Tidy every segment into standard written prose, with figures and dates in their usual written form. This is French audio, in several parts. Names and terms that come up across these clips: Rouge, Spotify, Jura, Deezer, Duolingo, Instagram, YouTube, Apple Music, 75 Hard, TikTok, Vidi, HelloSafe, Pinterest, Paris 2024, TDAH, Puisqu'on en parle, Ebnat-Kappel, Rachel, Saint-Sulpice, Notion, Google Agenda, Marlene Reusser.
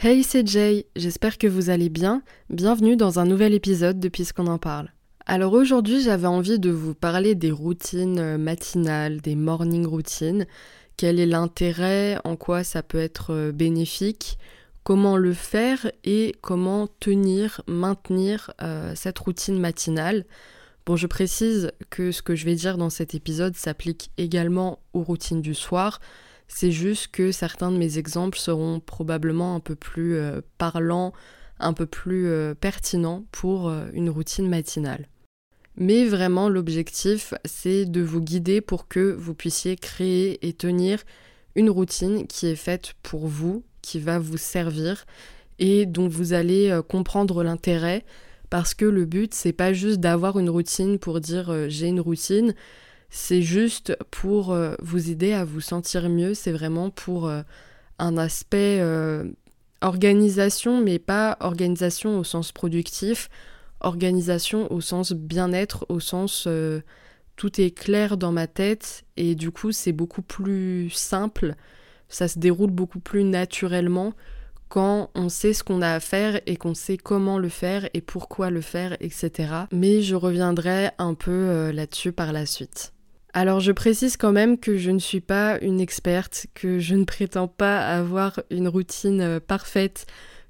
Hey, c'est Jay, j'espère que vous allez bien. Bienvenue dans un nouvel épisode de Puisqu'on en parle. Alors aujourd'hui, j'avais envie de vous parler des routines matinales, des morning routines. Quel est l'intérêt, en quoi ça peut être bénéfique, comment le faire et comment maintenir cette routine matinale. Bon, je précise que ce que je vais dire dans cet épisode s'applique également aux routines du soir. C'est juste que certains de mes exemples seront probablement un peu plus parlants, un peu plus pertinents pour une routine matinale. Mais vraiment, l'objectif, c'est de vous guider pour que vous puissiez créer et tenir une routine qui est faite pour vous, qui va vous servir et dont vous allez comprendre l'intérêt, parce que le but, c'est pas juste d'avoir une routine pour dire « j'ai une routine », c'est juste pour vous aider à vous sentir mieux, c'est vraiment pour un aspect organisation, mais pas organisation au sens productif, organisation au sens bien-être, au sens tout est clair dans ma tête et du coup c'est beaucoup plus simple, ça se déroule beaucoup plus naturellement quand on sait ce qu'on a à faire et qu'on sait comment le faire et pourquoi le faire, etc. Mais je reviendrai un peu là-dessus par la suite. Alors je précise quand même que je ne suis pas une experte, que je ne prétends pas avoir une routine parfaite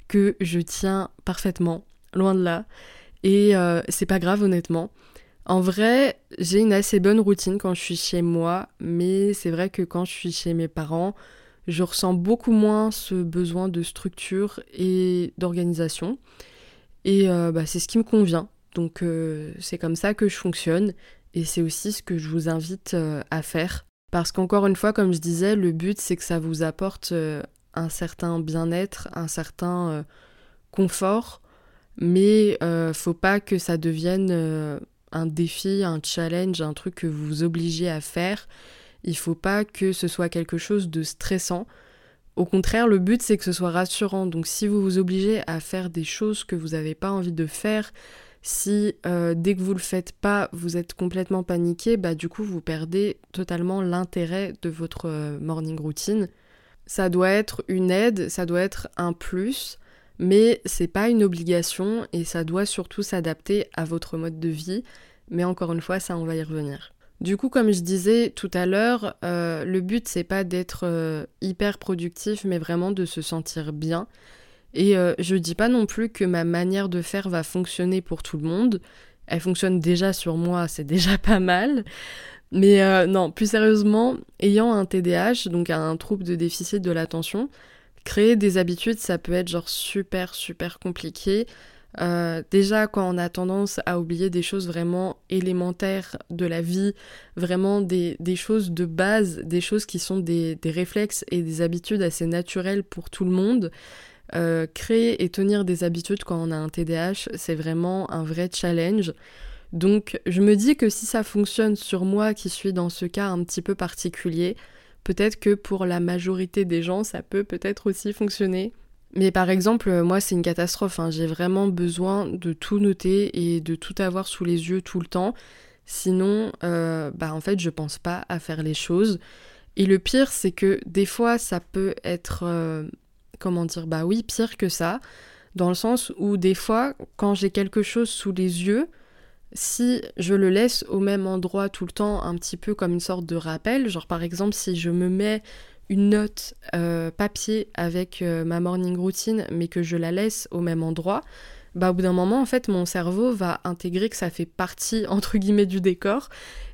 que je tiens parfaitement, loin de là, et c'est pas grave honnêtement. En vrai, j'ai une assez bonne routine quand je suis chez moi, mais c'est vrai que quand je suis chez mes parents, je ressens beaucoup moins ce besoin de structure et d'organisation, et c'est ce qui me convient, donc c'est comme ça que je fonctionne. Et c'est aussi ce que je vous invite à faire. Parce qu'encore une fois, comme je disais, le but c'est que ça vous apporte un certain bien-être, un certain confort. Mais faut pas que ça devienne un défi, un challenge, un truc que vous vous obligez à faire. Il faut pas que ce soit quelque chose de stressant. Au contraire, le but c'est que ce soit rassurant. Donc si vous vous obligez à faire des choses que vous n'avez pas envie de faire, si dès que vous le faites pas, vous êtes complètement paniqué, bah du coup vous perdez totalement l'intérêt de votre morning routine. Ça doit être une aide, ça doit être un plus, mais c'est pas une obligation et ça doit surtout s'adapter à votre mode de vie. Mais encore une fois, ça on va y revenir. Du coup, comme je disais tout à l'heure, le but c'est pas d'être hyper productif, mais vraiment de se sentir bien. Et je dis pas non plus que ma manière de faire va fonctionner pour tout le monde. Elle fonctionne déjà sur moi, c'est déjà pas mal. Mais non, plus sérieusement, ayant un TDAH, donc un trouble de déficit de l'attention, créer des habitudes, ça peut être genre super compliqué. Déjà quand on a tendance à oublier des choses vraiment élémentaires de la vie, vraiment des choses de base, des choses qui sont des réflexes et des habitudes assez naturelles pour tout le monde. Créer et tenir des habitudes quand on a un TDAH, c'est vraiment un vrai challenge. Donc je me dis que si ça fonctionne sur moi qui suis dans ce cas un petit peu particulier, peut-être que pour la majorité des gens ça peut peut-être aussi fonctionner. Mais par exemple, moi c'est une catastrophe, hein. J'ai vraiment besoin de tout noter et de tout avoir sous les yeux tout le temps, sinon en fait je pense pas à faire les choses. Et le pire c'est que des fois ça peut être... pire que ça, dans le sens où des fois, quand j'ai quelque chose sous les yeux, si je le laisse au même endroit tout le temps, un petit peu comme une sorte de rappel, genre par exemple si je me mets une note papier avec ma morning routine, mais que je la laisse au même endroit, bah au bout d'un moment en fait mon cerveau va intégrer que ça fait partie entre guillemets du décor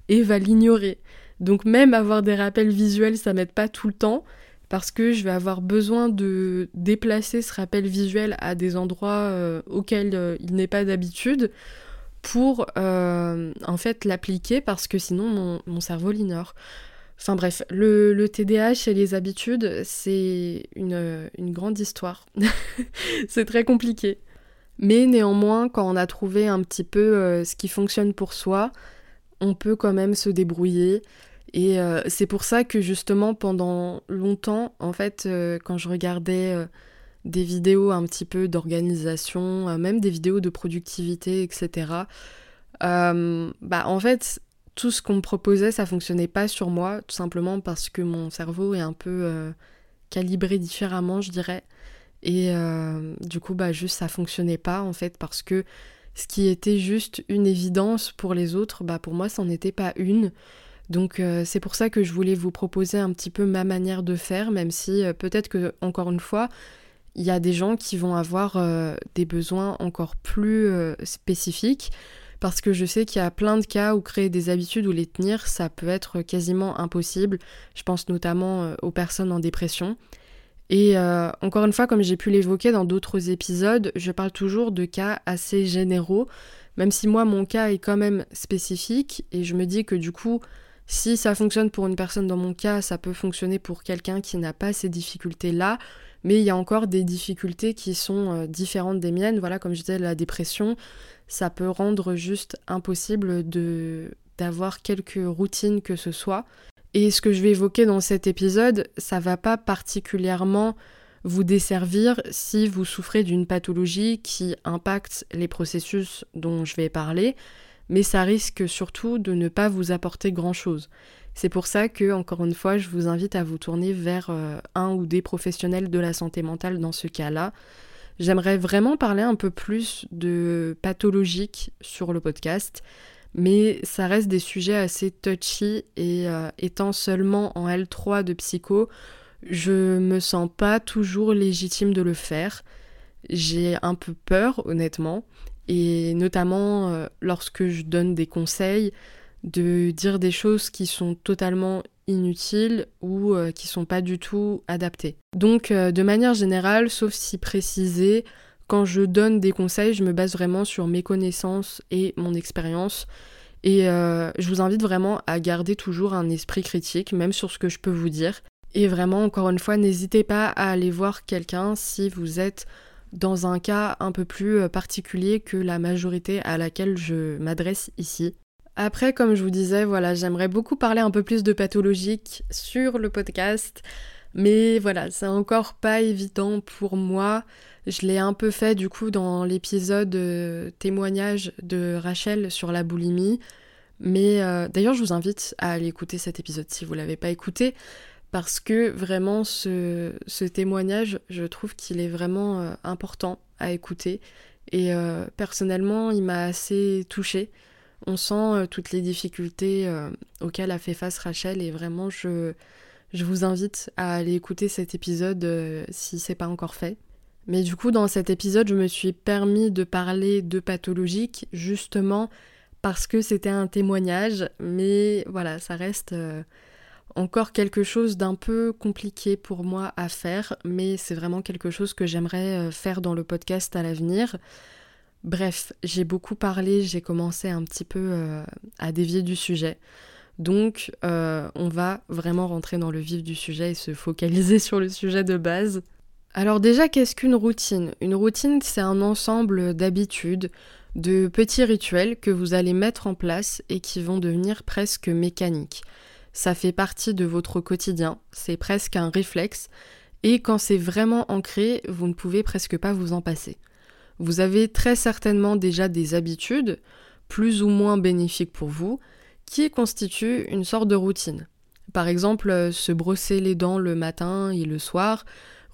et va l'ignorer. Donc même avoir des rappels visuels ça m'aide pas tout le temps, parce que je vais avoir besoin de déplacer ce rappel visuel à des endroits auxquels il n'est pas d'habitude pour en fait l'appliquer, parce que sinon mon cerveau l'ignore. Enfin bref, le TDAH et les habitudes, c'est une grande histoire. C'est très compliqué. Mais néanmoins, quand on a trouvé un petit peu ce qui fonctionne pour soi, on peut quand même se débrouiller. Et c'est pour ça que justement pendant longtemps, en fait, quand je regardais des vidéos un petit peu d'organisation, même des vidéos de productivité, etc. En fait, tout ce qu'on me proposait, ça fonctionnait pas sur moi, tout simplement parce que mon cerveau est un peu calibré différemment, je dirais. Et du coup, juste ça fonctionnait pas, en fait, parce que ce qui était juste une évidence pour les autres, pour moi, ça n'en était pas une. Donc c'est pour ça que je voulais vous proposer un petit peu ma manière de faire, même si peut-être que, encore une fois, il y a des gens qui vont avoir des besoins encore plus spécifiques, parce que je sais qu'il y a plein de cas où créer des habitudes ou les tenir, ça peut être quasiment impossible. Je pense notamment aux personnes en dépression. Et encore une fois, comme j'ai pu l'évoquer dans d'autres épisodes, je parle toujours de cas assez généraux, même si moi mon cas est quand même spécifique, et je me dis que du coup, si ça fonctionne pour une personne dans mon cas, ça peut fonctionner pour quelqu'un qui n'a pas ces difficultés-là, mais il y a encore des difficultés qui sont différentes des miennes. Voilà, comme je disais, la dépression, ça peut rendre juste impossible d'avoir quelques routines que ce soit. Et ce que je vais évoquer dans cet épisode, ça va pas particulièrement vous desservir si vous souffrez d'une pathologie qui impacte les processus dont je vais parler, mais ça risque surtout de ne pas vous apporter grand-chose. C'est pour ça que, encore une fois, je vous invite à vous tourner vers un ou des professionnels de la santé mentale dans ce cas-là. J'aimerais vraiment parler un peu plus de pathologique sur le podcast, mais ça reste des sujets assez touchy et étant seulement en L3 de psycho, je me sens pas toujours légitime de le faire. J'ai un peu peur, honnêtement, et notamment lorsque je donne des conseils, de dire des choses qui sont totalement inutiles ou qui sont pas du tout adaptées. Donc de manière générale, sauf si précisé, quand je donne des conseils, je me base vraiment sur mes connaissances et mon expérience. Et je vous invite vraiment à garder toujours un esprit critique, même sur ce que je peux vous dire. Et vraiment, encore une fois, n'hésitez pas à aller voir quelqu'un si vous êtes dans un cas un peu plus particulier que la majorité à laquelle je m'adresse ici. Après, comme je vous disais, voilà, j'aimerais beaucoup parler un peu plus de pathologique sur le podcast. Mais voilà, c'est encore pas évident pour moi. Je l'ai un peu fait du coup dans l'épisode témoignage de Rachel sur la boulimie. Mais d'ailleurs, je vous invite à aller écouter cet épisode si vous l'avez pas écouté. Parce que vraiment, ce témoignage, je trouve qu'il est vraiment important à écouter. Et personnellement, il m'a assez touchée. On sent toutes les difficultés auxquelles a fait face Rachel. Et vraiment, je vous invite à aller écouter cet épisode si c'est pas encore fait. Mais du coup, dans cet épisode, je me suis permis de parler de pathologique, justement parce que c'était un témoignage, mais voilà, ça reste encore quelque chose d'un peu compliqué pour moi à faire, mais c'est vraiment quelque chose que j'aimerais faire dans le podcast à l'avenir. Bref, j'ai beaucoup parlé, j'ai commencé un petit peu à dévier du sujet. Donc on va vraiment rentrer dans le vif du sujet et se focaliser sur le sujet de base. Alors déjà, qu'est-ce qu'une routine ? Une routine, c'est un ensemble d'habitudes, de petits rituels que vous allez mettre en place et qui vont devenir presque mécaniques. Ça fait partie de votre quotidien, c'est presque un réflexe, et quand c'est vraiment ancré, vous ne pouvez presque pas vous en passer. Vous avez très certainement déjà des habitudes, plus ou moins bénéfiques pour vous, qui constituent une sorte de routine. Par exemple, se brosser les dents le matin et le soir,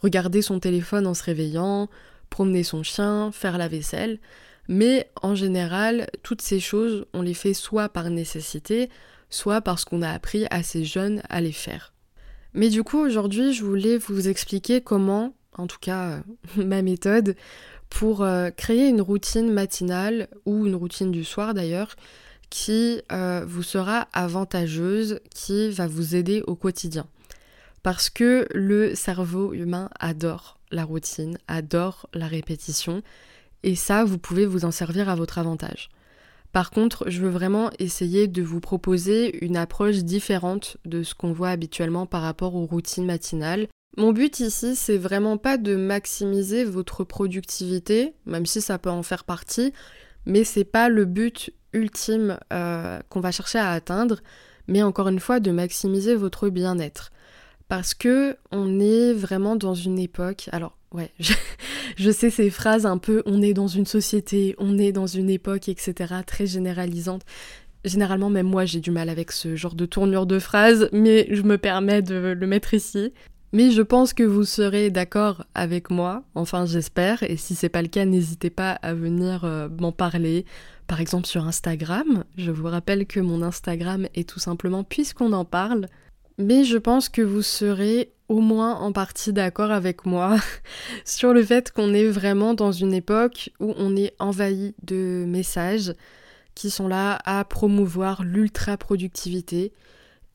regarder son téléphone en se réveillant, promener son chien, faire la vaisselle. Mais en général, toutes ces choses, on les fait soit par nécessité, soit parce qu'on a appris assez jeune à les faire. Mais du coup, aujourd'hui, je voulais vous expliquer comment, en tout cas ma méthode, pour créer une routine matinale, ou une routine du soir d'ailleurs, qui vous sera avantageuse, qui va vous aider au quotidien. Parce que le cerveau humain adore la routine, adore la répétition, et ça, vous pouvez vous en servir à votre avantage. Par contre, je veux vraiment essayer de vous proposer une approche différente de ce qu'on voit habituellement par rapport aux routines matinales. Mon but ici, c'est vraiment pas de maximiser votre productivité, même si ça peut en faire partie, mais c'est pas le but ultime qu'on va chercher à atteindre, mais encore une fois, de maximiser votre bien-être. parce que on est vraiment dans une époque, alors ouais, je sais ces phrases un peu on est dans une société, on est dans une époque, etc. très généralisantes. Généralement, même moi, j'ai du mal avec ce genre de tournure de phrase, mais je me permets de le mettre ici. Mais je pense que vous serez d'accord avec moi, enfin j'espère, et si c'est pas le cas, n'hésitez pas à venir m'en parler, par exemple sur Instagram. Je vous rappelle que mon Instagram est tout simplement Puisqu'on en parle, mais je pense que vous serez au moins en partie d'accord avec moi sur le fait qu'on est vraiment dans une époque où on est envahi de messages qui sont là à promouvoir l'ultra-productivité,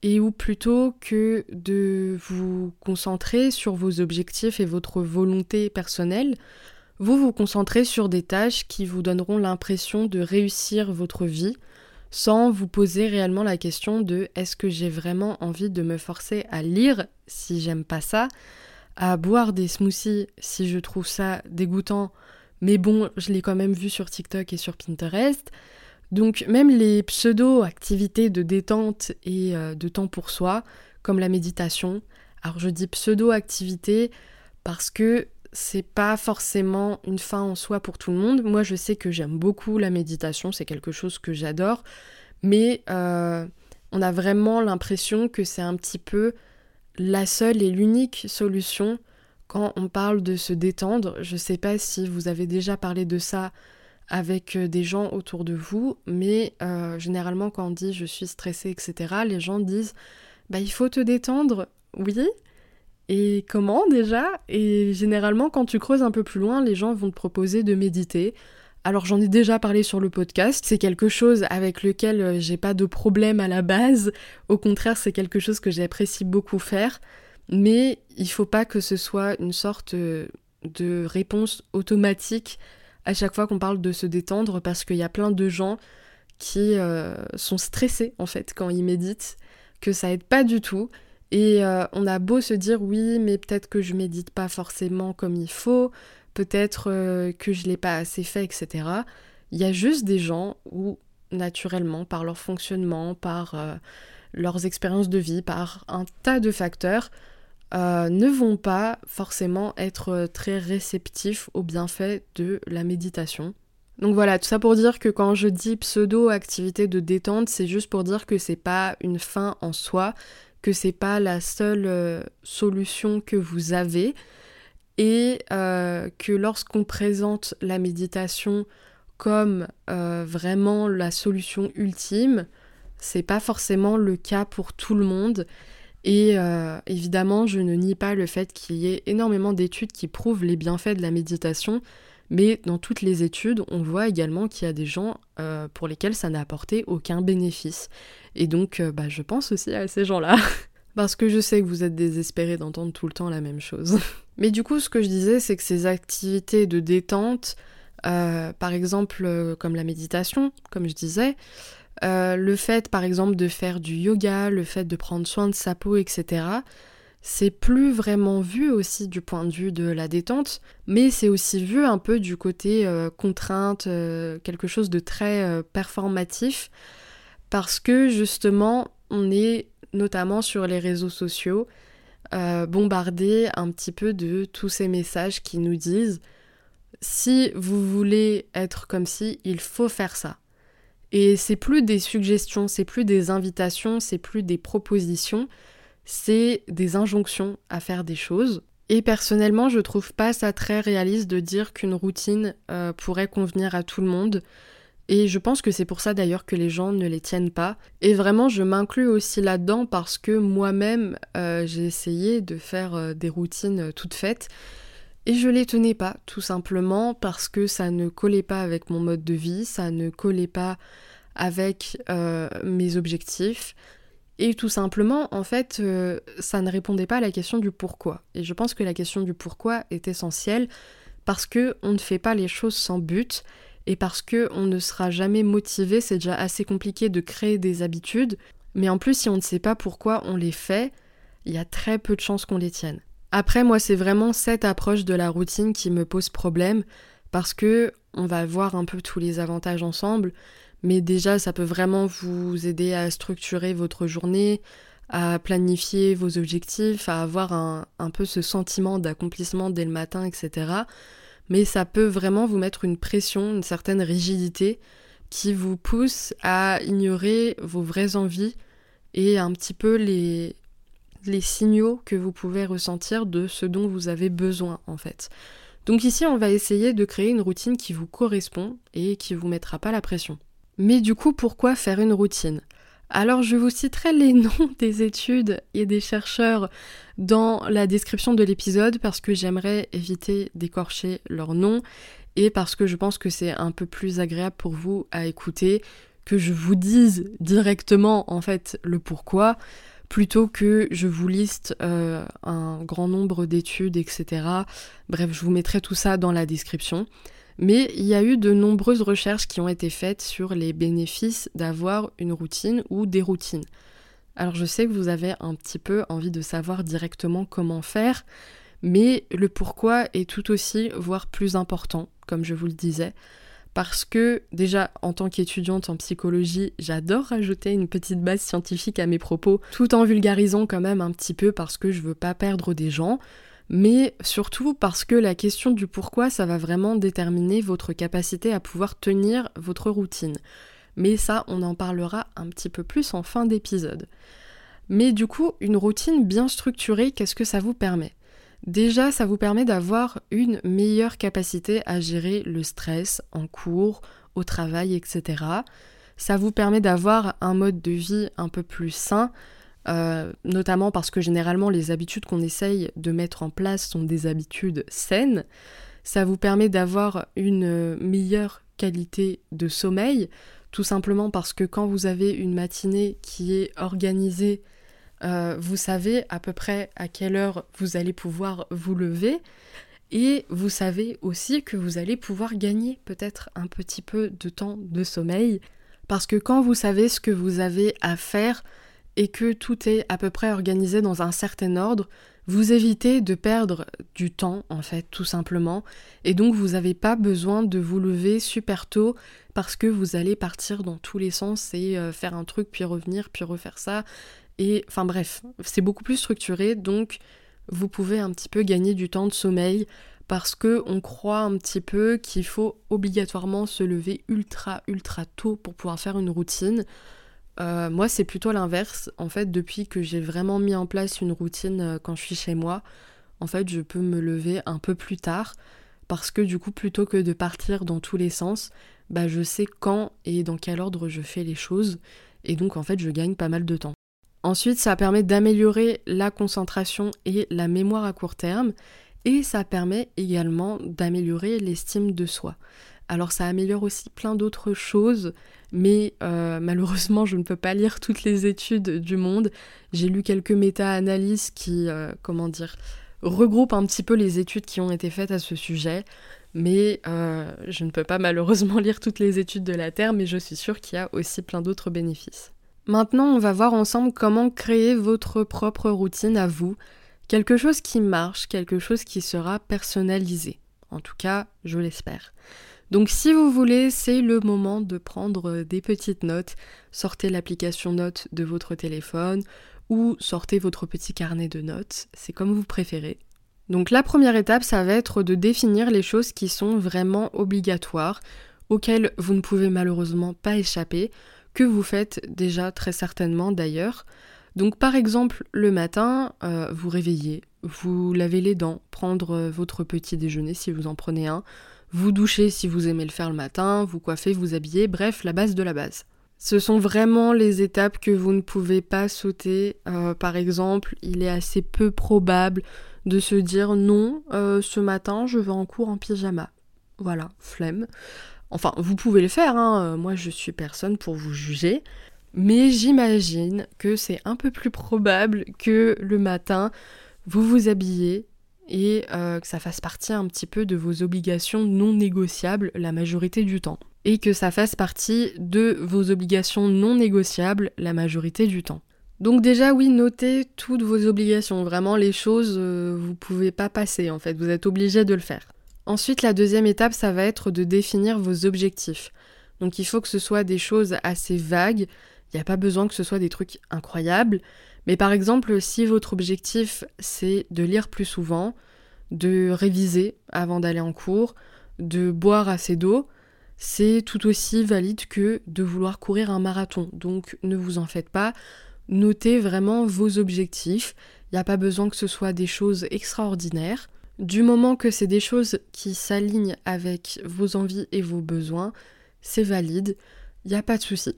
et où plutôt que de vous concentrer sur vos objectifs et votre volonté personnelle, vous vous concentrez sur des tâches qui vous donneront l'impression de réussir votre vie sans vous poser réellement la question de « est-ce que j'ai vraiment envie de me forcer à lire si j'aime pas ça ? À boire des smoothies si je trouve ça dégoûtant, mais bon, je l'ai quand même vu sur TikTok et sur Pinterest ?» Donc même les pseudo-activités de détente et de temps pour soi, comme la méditation, alors je dis pseudo-activité parce que c'est pas forcément une fin en soi pour tout le monde. Moi je sais que j'aime beaucoup la méditation, c'est quelque chose que j'adore, mais on a vraiment l'impression que c'est un petit peu la seule et l'unique solution quand on parle de se détendre. Je sais pas si vous avez déjà parlé de ça avec des gens autour de vous, mais généralement quand on dit je suis stressée, etc., les gens disent bah il faut te détendre, oui, et comment déjà ? Et généralement quand tu creuses un peu plus loin, les gens vont te proposer de méditer. Alors j'en ai déjà parlé sur le podcast, c'est quelque chose avec lequel j'ai pas de problème à la base, au contraire c'est quelque chose que j'apprécie beaucoup faire, mais il faut pas que ce soit une sorte de réponse automatique à chaque fois qu'on parle de se détendre, parce qu'il y a plein de gens qui sont stressés en fait quand ils méditent, que ça aide pas du tout, et on a beau se dire oui mais peut-être que je médite pas forcément comme il faut, peut-être que je l'ai pas assez fait, etc. Il y a juste des gens où naturellement par leur fonctionnement, par leurs expériences de vie, par un tas de facteurs, ne vont pas forcément être très réceptifs aux bienfaits de la méditation. Donc voilà, tout ça pour dire que quand je dis pseudo-activité de détente, c'est juste pour dire que c'est pas une fin en soi, que c'est pas la seule solution que vous avez, et que lorsqu'on présente la méditation comme vraiment la solution ultime, c'est pas forcément le cas pour tout le monde. Et évidemment, je ne nie pas le fait qu'il y ait énormément d'études qui prouvent les bienfaits de la méditation, mais dans toutes les études, on voit également qu'il y a des gens pour lesquels ça n'a apporté aucun bénéfice. Et donc, je pense aussi à ces gens-là, parce que je sais que vous êtes désespérés d'entendre tout le temps la même chose. Mais du coup, ce que je disais, c'est que ces activités de détente, par exemple, comme la méditation, comme je disais, le fait par exemple de faire du yoga, le fait de prendre soin de sa peau, etc., c'est plus vraiment vu aussi du point de vue de la détente, mais c'est aussi vu un peu du côté contrainte, quelque chose de très performatif, parce que justement on est notamment sur les réseaux sociaux bombardé un petit peu de tous ces messages qui nous disent si vous voulez être comme ci, il faut faire ça. Et c'est plus des suggestions, c'est plus des invitations, c'est plus des propositions, c'est des injonctions à faire des choses. Et personnellement, je trouve pas ça très réaliste de dire qu'une routine pourrait convenir à tout le monde. Et je pense que c'est pour ça d'ailleurs que les gens ne les tiennent pas. Et vraiment, je m'inclus aussi là-dedans parce que moi-même, j'ai essayé de faire des routines toutes faites. Et je les tenais pas, tout simplement parce que ça ne collait pas avec mon mode de vie, ça ne collait pas avec mes objectifs. Et tout simplement, en fait, ça ne répondait pas à la question du pourquoi. Et je pense que la question du pourquoi est essentielle parce que on ne fait pas les choses sans but et parce que on ne sera jamais motivé. C'est déjà assez compliqué de créer des habitudes, mais en plus, si on ne sait pas pourquoi on les fait, il y a très peu de chances qu'on les tienne. Après, moi, c'est vraiment cette approche de la routine qui me pose problème parce que on va voir un peu tous les avantages ensemble, mais déjà, ça peut vraiment vous aider à structurer votre journée, à planifier vos objectifs, à avoir un peu ce sentiment d'accomplissement dès le matin, etc. Mais ça peut vraiment vous mettre une pression, une certaine rigidité qui vous pousse à ignorer vos vraies envies et un petit peu les signaux que vous pouvez ressentir de ce dont vous avez besoin en fait. Donc ici, on va essayer de créer une routine qui vous correspond et qui vous mettra pas la pression. Mais du coup, pourquoi faire une routine ? Alors je vous citerai les noms des études et des chercheurs dans la description de l'épisode parce que j'aimerais éviter d'écorcher leurs noms et parce que je pense que c'est un peu plus agréable pour vous à écouter que je vous dise directement en fait le pourquoi plutôt que je vous liste un grand nombre d'études, etc. Bref, je vous mettrai tout ça dans la description. Mais il y a eu de nombreuses recherches qui ont été faites sur les bénéfices d'avoir une routine ou des routines. Alors je sais que vous avez un petit peu envie de savoir directement comment faire, mais le pourquoi est tout aussi, voire plus important, comme je vous le disais, parce que déjà en tant qu'étudiante en psychologie, j'adore rajouter une petite base scientifique à mes propos, tout en vulgarisant quand même un petit peu parce que je veux pas perdre des gens. Mais surtout parce que la question du pourquoi, ça va vraiment déterminer votre capacité à pouvoir tenir votre routine. Mais ça, on en parlera un petit peu plus en fin d'épisode. Mais du coup, une routine bien structurée, qu'est-ce que ça vous permet ? Déjà, ça vous permet d'avoir une meilleure capacité à gérer le stress en cours, au travail, etc. Ça vous permet d'avoir un mode de vie un peu plus sain, notamment parce que généralement les habitudes qu'on essaye de mettre en place sont des habitudes saines. Ça vous permet d'avoir une meilleure qualité de sommeil, tout simplement parce que quand vous avez une matinée qui est organisée, vous savez à peu près à quelle heure vous allez pouvoir vous lever et vous savez aussi que vous allez pouvoir gagner peut-être un petit peu de temps de sommeil, parce que quand vous savez ce que vous avez à faire et que tout est à peu près organisé dans un certain ordre, vous évitez de perdre du temps en fait, tout simplement, et donc vous n'avez pas besoin de vous lever super tôt parce que vous allez partir dans tous les sens et faire un truc, puis revenir, puis refaire ça, et enfin bref, c'est beaucoup plus structuré, donc vous pouvez un petit peu gagner du temps de sommeil parce qu'on croit un petit peu qu'il faut obligatoirement se lever ultra tôt pour pouvoir faire une routine. Moi c'est plutôt l'inverse, en fait depuis que j'ai vraiment mis en place une routine quand je suis chez moi, en fait je peux me lever un peu plus tard parce que du coup plutôt que de partir dans tous les sens, bah je sais quand et dans quel ordre je fais les choses et donc en fait je gagne pas mal de temps. Ensuite ça permet d'améliorer la concentration et la mémoire à court terme et ça permet également d'améliorer l'estime de soi. Alors ça améliore aussi plein d'autres choses, mais malheureusement je ne peux pas lire toutes les études du monde. J'ai lu quelques méta-analyses qui, regroupent un petit peu les études qui ont été faites à ce sujet, mais je ne peux pas malheureusement lire toutes les études de la Terre, mais je suis sûre qu'il y a aussi plein d'autres bénéfices. Maintenant on va voir ensemble comment créer votre propre routine à vous, quelque chose qui marche, quelque chose qui sera personnalisé, en tout cas je l'espère. Donc si vous voulez, c'est le moment de prendre des petites notes. Sortez l'application Notes de votre téléphone ou sortez votre petit carnet de notes, c'est comme vous préférez. Donc la première étape, ça va être de définir les choses qui sont vraiment obligatoires, auxquelles vous ne pouvez malheureusement pas échapper, que vous faites déjà très certainement d'ailleurs. Donc par exemple, le matin, vous réveillez, vous lavez les dents, prendre votre petit déjeuner si vous en prenez un, vous douchez si vous aimez le faire le matin, vous coiffez, vous habillez, bref, la base de la base. Ce sont vraiment les étapes que vous ne pouvez pas sauter. Par exemple, il est assez peu probable de se dire non, ce matin je vais en cours en pyjama. Voilà, flemme. Enfin, vous pouvez le faire, hein. Moi je suis personne pour vous juger. Mais j'imagine que c'est un peu plus probable que le matin vous vous habillez et que ça fasse partie un petit peu de vos obligations non négociables la majorité du temps. Et que ça fasse partie de vos obligations non négociables la majorité du temps. Donc déjà oui, notez toutes vos obligations, vraiment les choses vous pouvez pas passer en fait, vous êtes obligé de le faire. Ensuite la deuxième étape ça va être de définir vos objectifs. Donc il faut que ce soit des choses assez vagues, il n'y a pas besoin que ce soit des trucs incroyables, Mais par exemple, si votre objectif, c'est de lire plus souvent, de réviser avant d'aller en cours, de boire assez d'eau, c'est tout aussi valide que de vouloir courir un marathon. Donc ne vous en faites pas, notez vraiment vos objectifs. Il n'y a pas besoin que ce soit des choses extraordinaires. Du moment que c'est des choses qui s'alignent avec vos envies et vos besoins, c'est valide, il n'y a pas de souci.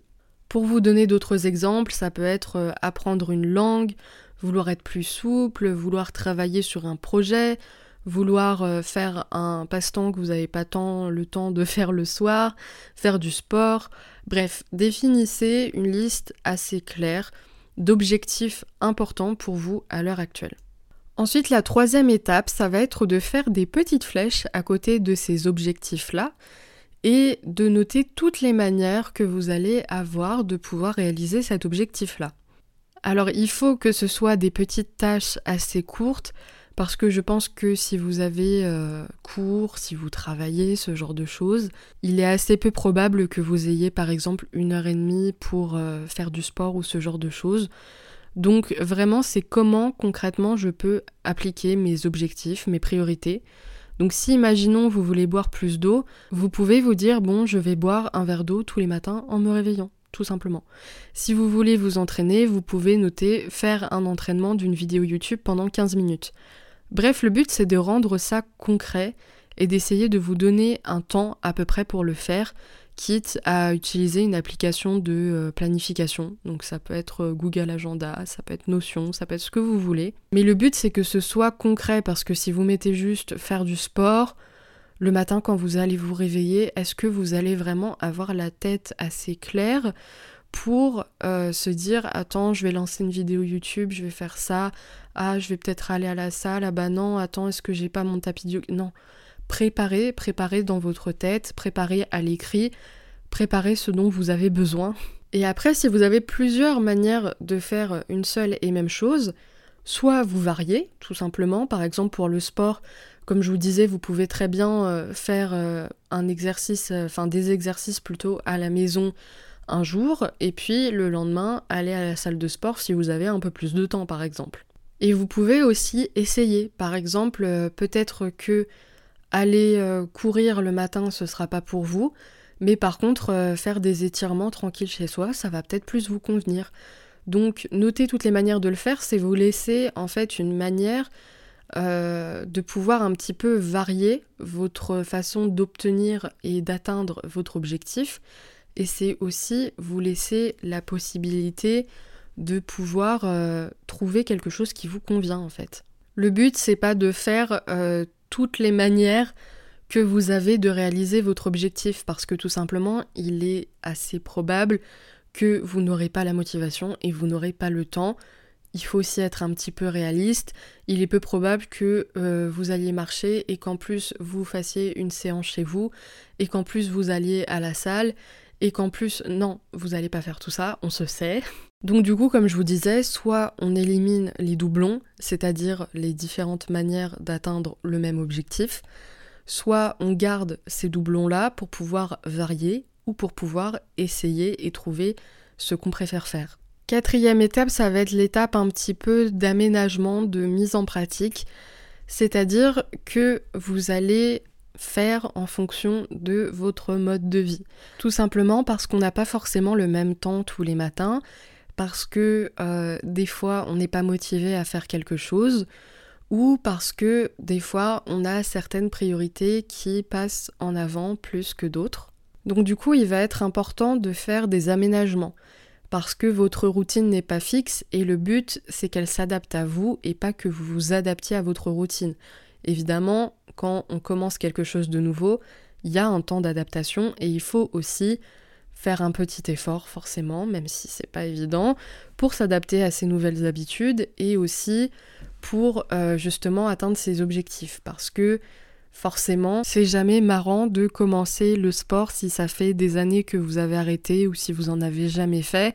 Pour vous donner d'autres exemples, ça peut être apprendre une langue, vouloir être plus souple, vouloir travailler sur un projet, vouloir faire un passe-temps que vous n'avez pas tant le temps de faire le soir, faire du sport. Bref, définissez une liste assez claire d'objectifs importants pour vous à l'heure actuelle. Ensuite, la troisième étape, ça va être de faire des petites flèches à côté de ces objectifs-là et de noter toutes les manières que vous allez avoir de pouvoir réaliser cet objectif-là. Alors, il faut que ce soit des petites tâches assez courtes, parce que je pense que si vous avez cours, si vous travaillez, ce genre de choses, il est assez peu probable que vous ayez par exemple 1h30 pour faire du sport ou ce genre de choses. Donc vraiment, c'est comment concrètement je peux appliquer mes objectifs, mes priorités. Donc si, imaginons, vous voulez boire plus d'eau, vous pouvez vous dire « bon, je vais boire un verre d'eau tous les matins en me réveillant ». Tout simplement. Si vous voulez vous entraîner, vous pouvez noter « faire un entraînement d'une vidéo YouTube pendant 15 minutes ». Bref, le but c'est de rendre ça concret et d'essayer de vous donner un temps à peu près pour le faire, quitte à utiliser une application de planification. Donc ça peut être Google Agenda, ça peut être Notion, ça peut être ce que vous voulez. Mais le but c'est que ce soit concret, parce que si vous mettez juste faire du sport, le matin quand vous allez vous réveiller, est-ce que vous allez vraiment avoir la tête assez claire pour se dire « attends, je vais lancer une vidéo YouTube, je vais faire ça, ah, je vais peut-être aller à la salle, ah bah non, attends, est-ce que j'ai pas mon tapis de... » Non, préparez dans votre tête, préparez à l'écrit, préparez ce dont vous avez besoin. Et après, si vous avez plusieurs manières de faire une seule et même chose, soit vous variez, tout simplement, par exemple pour le sport, comme je vous disais, vous pouvez très bien faire des exercices à la maison un jour, et puis le lendemain, aller à la salle de sport si vous avez un peu plus de temps, par exemple. Et vous pouvez aussi essayer. Par exemple, peut-être que aller courir le matin, ce sera pas pour vous, mais par contre, faire des étirements tranquilles chez soi, ça va peut-être plus vous convenir. Donc, notez toutes les manières de le faire, c'est vous laisser en fait une manière de pouvoir un petit peu varier votre façon d'obtenir et d'atteindre votre objectif. Et c'est aussi vous laisser la possibilité de pouvoir trouver quelque chose qui vous convient en fait. Le but, c'est pas de faire toutes les manières que vous avez de réaliser votre objectif, parce que tout simplement, il est assez probable que vous n'aurez pas la motivation et vous n'aurez pas le temps. Il faut aussi être un petit peu réaliste. Il est peu probable que vous alliez marcher et qu'en plus vous fassiez une séance chez vous et qu'en plus vous alliez à la salle. Et qu'en plus, non, vous n'allez pas faire tout ça, on se sait. Donc du coup, comme je vous disais, soit on élimine les doublons, c'est-à-dire les différentes manières d'atteindre le même objectif, soit on garde ces doublons-là pour pouvoir varier ou pour pouvoir essayer et trouver ce qu'on préfère faire. Quatrième étape, ça va être l'étape un petit peu d'aménagement, de mise en pratique, c'est-à-dire que vous allez faire en fonction de votre mode de vie. Tout simplement parce qu'on n'a pas forcément le même temps tous les matins, parce que des fois on n'est pas motivé à faire quelque chose, ou parce que des fois on a certaines priorités qui passent en avant plus que d'autres. Donc du coup, il va être important de faire des aménagements, parce que votre routine n'est pas fixe et le but c'est qu'elle s'adapte à vous et pas que vous vous adaptiez à votre routine. Évidemment, quand on commence quelque chose de nouveau, il y a un temps d'adaptation et il faut aussi faire un petit effort, forcément, même si c'est pas évident, pour s'adapter à ces nouvelles habitudes et aussi pour justement atteindre ses objectifs. Parce que forcément, c'est jamais marrant de commencer le sport si ça fait des années que vous avez arrêté ou si vous en avez jamais fait.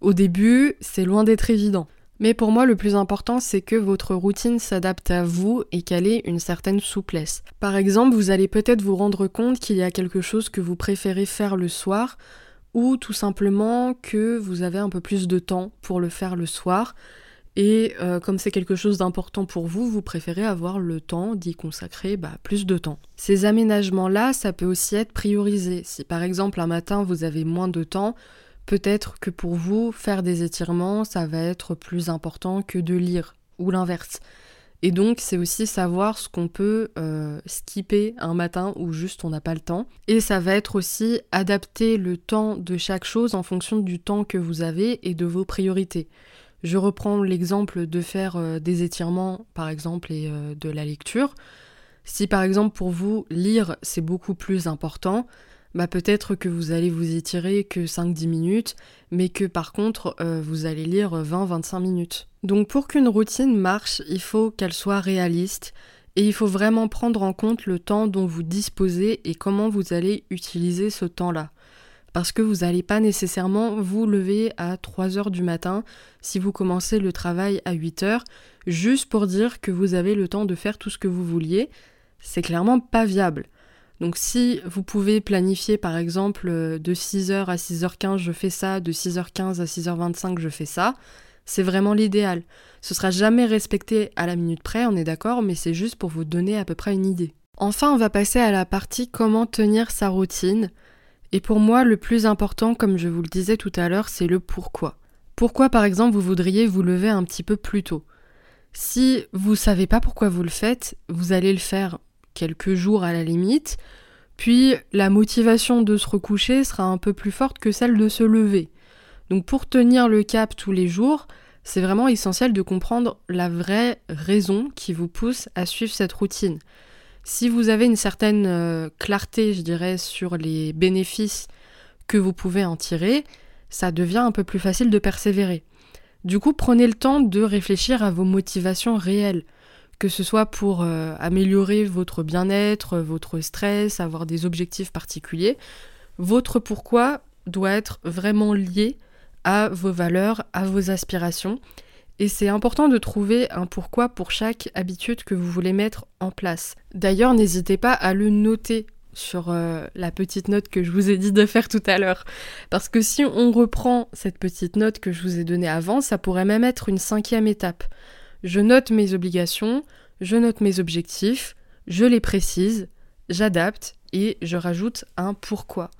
Au début, c'est loin d'être évident. Mais pour moi, le plus important, c'est que votre routine s'adapte à vous et qu'elle ait une certaine souplesse. Par exemple, vous allez peut-être vous rendre compte qu'il y a quelque chose que vous préférez faire le soir, ou tout simplement que vous avez un peu plus de temps pour le faire le soir. Et comme c'est quelque chose d'important pour vous, vous préférez avoir le temps d'y consacrer plus de temps. Ces aménagements-là, ça peut aussi être priorisé. Si par exemple un matin vous avez moins de temps, peut-être que pour vous, faire des étirements, ça va être plus important que de lire, ou l'inverse. Et donc c'est aussi savoir ce qu'on peut skipper un matin où juste on n'a pas le temps. Et ça va être aussi adapter le temps de chaque chose en fonction du temps que vous avez et de vos priorités. Je reprends l'exemple de faire des étirements par exemple et de la lecture. Si par exemple pour vous lire c'est beaucoup plus important, peut-être que vous allez vous étirer que 5-10 minutes, mais que par contre vous allez lire 20-25 minutes. Donc pour qu'une routine marche, il faut qu'elle soit réaliste et il faut vraiment prendre en compte le temps dont vous disposez et comment vous allez utiliser ce temps-là. Parce que vous n'allez pas nécessairement vous lever à 3h du matin si vous commencez le travail à 8h, juste pour dire que vous avez le temps de faire tout ce que vous vouliez. C'est clairement pas viable. Donc si vous pouvez planifier par exemple de 6h à 6h15 je fais ça, de 6h15 à 6h25 je fais ça, c'est vraiment l'idéal. Ce sera jamais respecté à la minute près, on est d'accord, mais c'est juste pour vous donner à peu près une idée. Enfin, on va passer à la partie comment tenir sa routine. Et pour moi, le plus important, comme je vous le disais tout à l'heure, c'est le pourquoi. Pourquoi, par exemple, vous voudriez vous lever un petit peu plus tôt ? Si vous savez pas pourquoi vous le faites, vous allez le faire quelques jours à la limite, puis la motivation de se recoucher sera un peu plus forte que celle de se lever. Donc pour tenir le cap tous les jours, c'est vraiment essentiel de comprendre la vraie raison qui vous pousse à suivre cette routine. Si vous avez une certaine clarté, je dirais, sur les bénéfices que vous pouvez en tirer, ça devient un peu plus facile de persévérer. Du coup, prenez le temps de réfléchir à vos motivations réelles, que ce soit pour améliorer votre bien-être, votre stress, avoir des objectifs particuliers. Votre pourquoi doit être vraiment lié à vos valeurs, à vos aspirations. Et c'est important de trouver un pourquoi pour chaque habitude que vous voulez mettre en place. D'ailleurs, n'hésitez pas à le noter sur la petite note que je vous ai dit de faire tout à l'heure. Parce que si on reprend cette petite note que je vous ai donnée avant, ça pourrait même être une 5e étape. Je note mes obligations, je note mes objectifs, je les précise, j'adapte et je rajoute un pourquoi.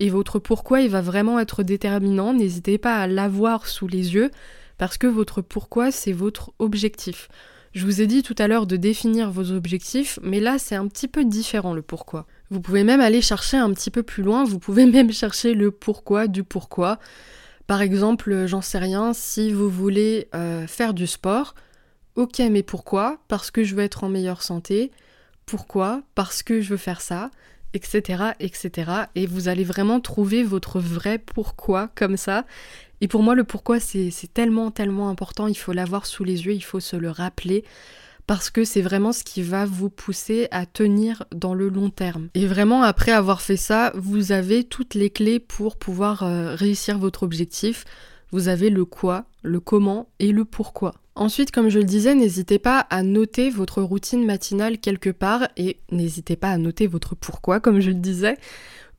Et votre pourquoi, il va vraiment être déterminant, n'hésitez pas à l'avoir sous les yeux, parce que votre pourquoi, c'est votre objectif. Je vous ai dit tout à l'heure de définir vos objectifs, mais là, c'est un petit peu différent le pourquoi. Vous pouvez même aller chercher un petit peu plus loin, vous pouvez même chercher le pourquoi du pourquoi. Par exemple, j'en sais rien, si vous voulez faire du sport, ok, mais pourquoi ? Parce que je veux être en meilleure santé. Pourquoi ? Parce que je veux faire ça, etc., etc. Et vous allez vraiment trouver votre vrai pourquoi comme ça. Et pour moi, le pourquoi, c'est tellement, tellement important. Il faut l'avoir sous les yeux, il faut se le rappeler, parce que c'est vraiment ce qui va vous pousser à tenir dans le long terme. Et vraiment, après avoir fait ça, vous avez toutes les clés pour pouvoir réussir votre objectif. Vous avez le quoi, le comment et le pourquoi. Ensuite, comme je le disais, n'hésitez pas à noter votre routine matinale quelque part, et n'hésitez pas à noter votre pourquoi, comme je le disais,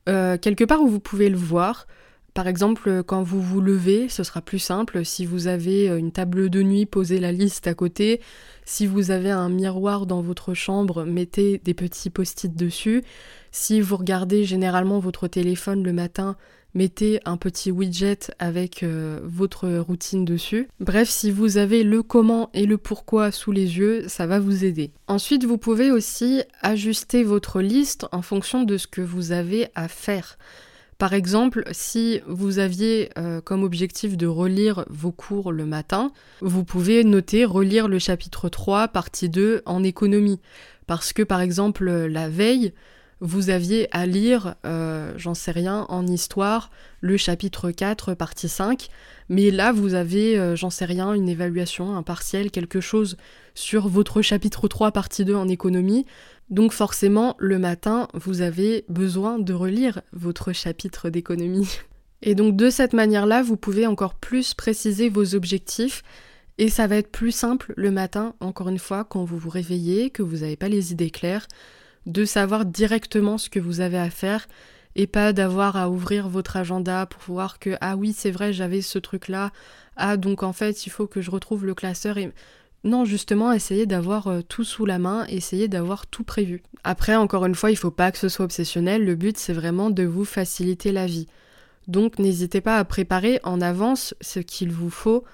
quelque part où vous pouvez le voir. Par exemple, quand vous vous levez, ce sera plus simple. Si vous avez une table de nuit, posez la liste à côté. Si vous avez un miroir dans votre chambre, mettez des petits post-it dessus. Si vous regardez généralement votre téléphone le matin, mettez un petit widget avec votre routine dessus. Bref, si vous avez le comment et le pourquoi sous les yeux, ça va vous aider. Ensuite, vous pouvez aussi ajuster votre liste en fonction de ce que vous avez à faire. Par exemple, si vous aviez comme objectif de relire vos cours le matin, vous pouvez noter relire le chapitre 3, partie 2 en économie. Parce que par exemple, la veille, vous aviez à lire, j'en sais rien, en histoire, le chapitre 4, partie 5. Mais là, vous avez, j'en sais rien, une évaluation, un partiel, quelque chose sur votre chapitre 3, partie 2 en économie. Donc forcément, le matin, vous avez besoin de relire votre chapitre d'économie. Et donc de cette manière-là, vous pouvez encore plus préciser vos objectifs et ça va être plus simple le matin, encore une fois, quand vous vous réveillez, que vous n'avez pas les idées claires, de savoir directement ce que vous avez à faire et pas d'avoir à ouvrir votre agenda pour voir que ah oui c'est vrai j'avais ce truc là, ah donc en fait il faut que je retrouve le classeur et... Non, justement, essayez d'avoir tout sous la main, essayez d'avoir tout prévu. Après, encore une fois, il faut pas que ce soit obsessionnel, le but c'est vraiment de vous faciliter la vie. Donc n'hésitez pas à préparer en avance ce qu'il vous faut,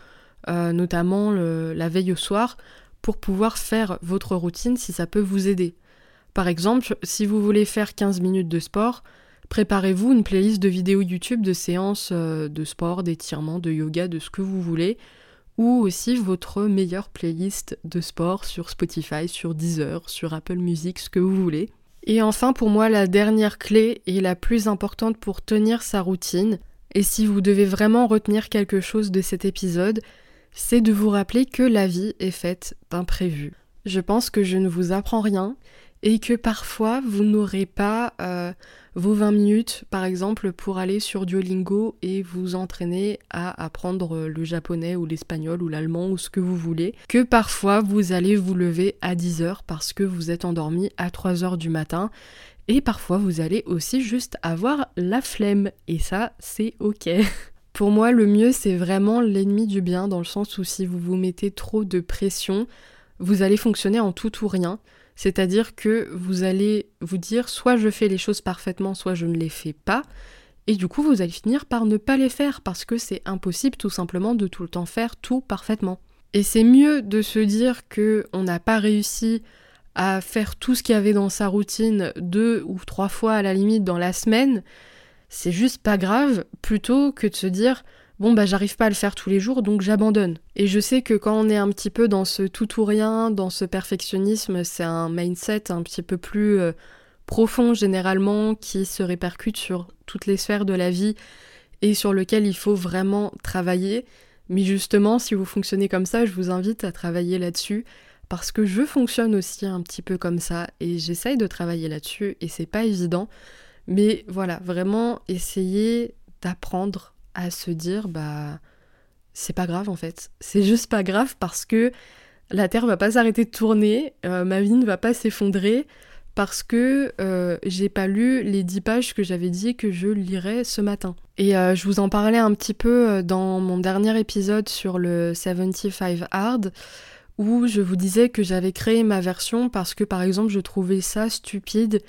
notamment la veille au soir, pour pouvoir faire votre routine si ça peut vous aider. Par exemple, si vous voulez faire 15 minutes de sport, préparez-vous une playlist de vidéos YouTube, de séances de sport, d'étirement, de yoga, de ce que vous voulez, ou aussi votre meilleure playlist de sport sur Spotify, sur Deezer, sur Apple Music, ce que vous voulez. Et enfin, pour moi, la dernière clé et la plus importante pour tenir sa routine, et si vous devez vraiment retenir quelque chose de cet épisode, c'est de vous rappeler que la vie est faite d'imprévus. Je pense que je ne vous apprends rien et que parfois vous n'aurez pas vos 20 minutes par exemple pour aller sur Duolingo et vous entraîner à apprendre le japonais ou l'espagnol ou l'allemand ou ce que vous voulez, que parfois vous allez vous lever à 10h parce que vous êtes endormi à 3h du matin et parfois vous allez aussi juste avoir la flemme et ça c'est ok. Pour moi le mieux c'est vraiment l'ennemi du bien dans le sens où si vous vous mettez trop de pression, vous allez fonctionner en tout ou rien. C'est-à-dire que vous allez vous dire soit je fais les choses parfaitement, soit je ne les fais pas. Et du coup, vous allez finir par ne pas les faire parce que c'est impossible tout simplement de tout le temps faire tout parfaitement. Et c'est mieux de se dire qu'on n'a pas réussi à faire tout ce qu'il y avait dans sa routine 2 ou 3 fois à la limite dans la semaine. C'est juste pas grave plutôt que de se dire bon bah j'arrive pas à le faire tous les jours donc j'abandonne. Et je sais que quand on est un petit peu dans ce tout ou rien, dans ce perfectionnisme, c'est un mindset un petit peu plus profond généralement qui se répercute sur toutes les sphères de la vie et sur lequel il faut vraiment travailler. Mais justement si vous fonctionnez comme ça, je vous invite à travailler là-dessus parce que je fonctionne aussi un petit peu comme ça et j'essaye de travailler là-dessus et c'est pas évident. Mais voilà, vraiment essayez d'apprendre à se dire bah c'est pas grave en fait, c'est juste pas grave parce que la Terre va pas s'arrêter de tourner, ma vie ne va pas s'effondrer parce que j'ai pas lu les 10 pages que j'avais dit que je lirais ce matin. Et je vous en parlais un petit peu dans mon dernier épisode sur le 75 Hard où je vous disais que j'avais créé ma version parce que par exemple je trouvais ça stupide.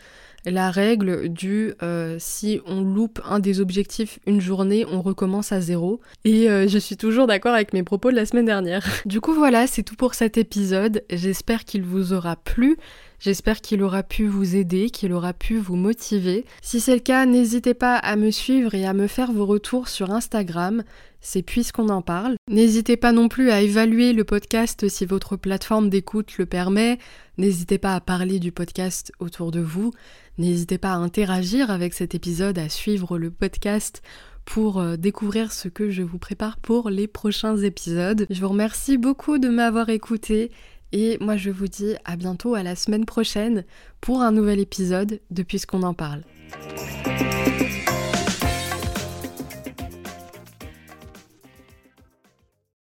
La règle du si on loupe un des objectifs une journée, on recommence à 0. Et je suis toujours d'accord avec mes propos de la semaine dernière. Du coup voilà, c'est tout pour cet épisode. J'espère qu'il vous aura plu. J'espère qu'il aura pu vous aider, qu'il aura pu vous motiver. Si c'est le cas, n'hésitez pas à me suivre et à me faire vos retours sur Instagram. C'est Puisqu'on en parle. N'hésitez pas non plus à évaluer le podcast si votre plateforme d'écoute le permet. N'hésitez pas à parler du podcast autour de vous. N'hésitez pas à interagir avec cet épisode, à suivre le podcast pour découvrir ce que je vous prépare pour les prochains épisodes. Je vous remercie beaucoup de m'avoir écouté et moi je vous dis à bientôt à la semaine prochaine pour un nouvel épisode de Puisqu'on en parle.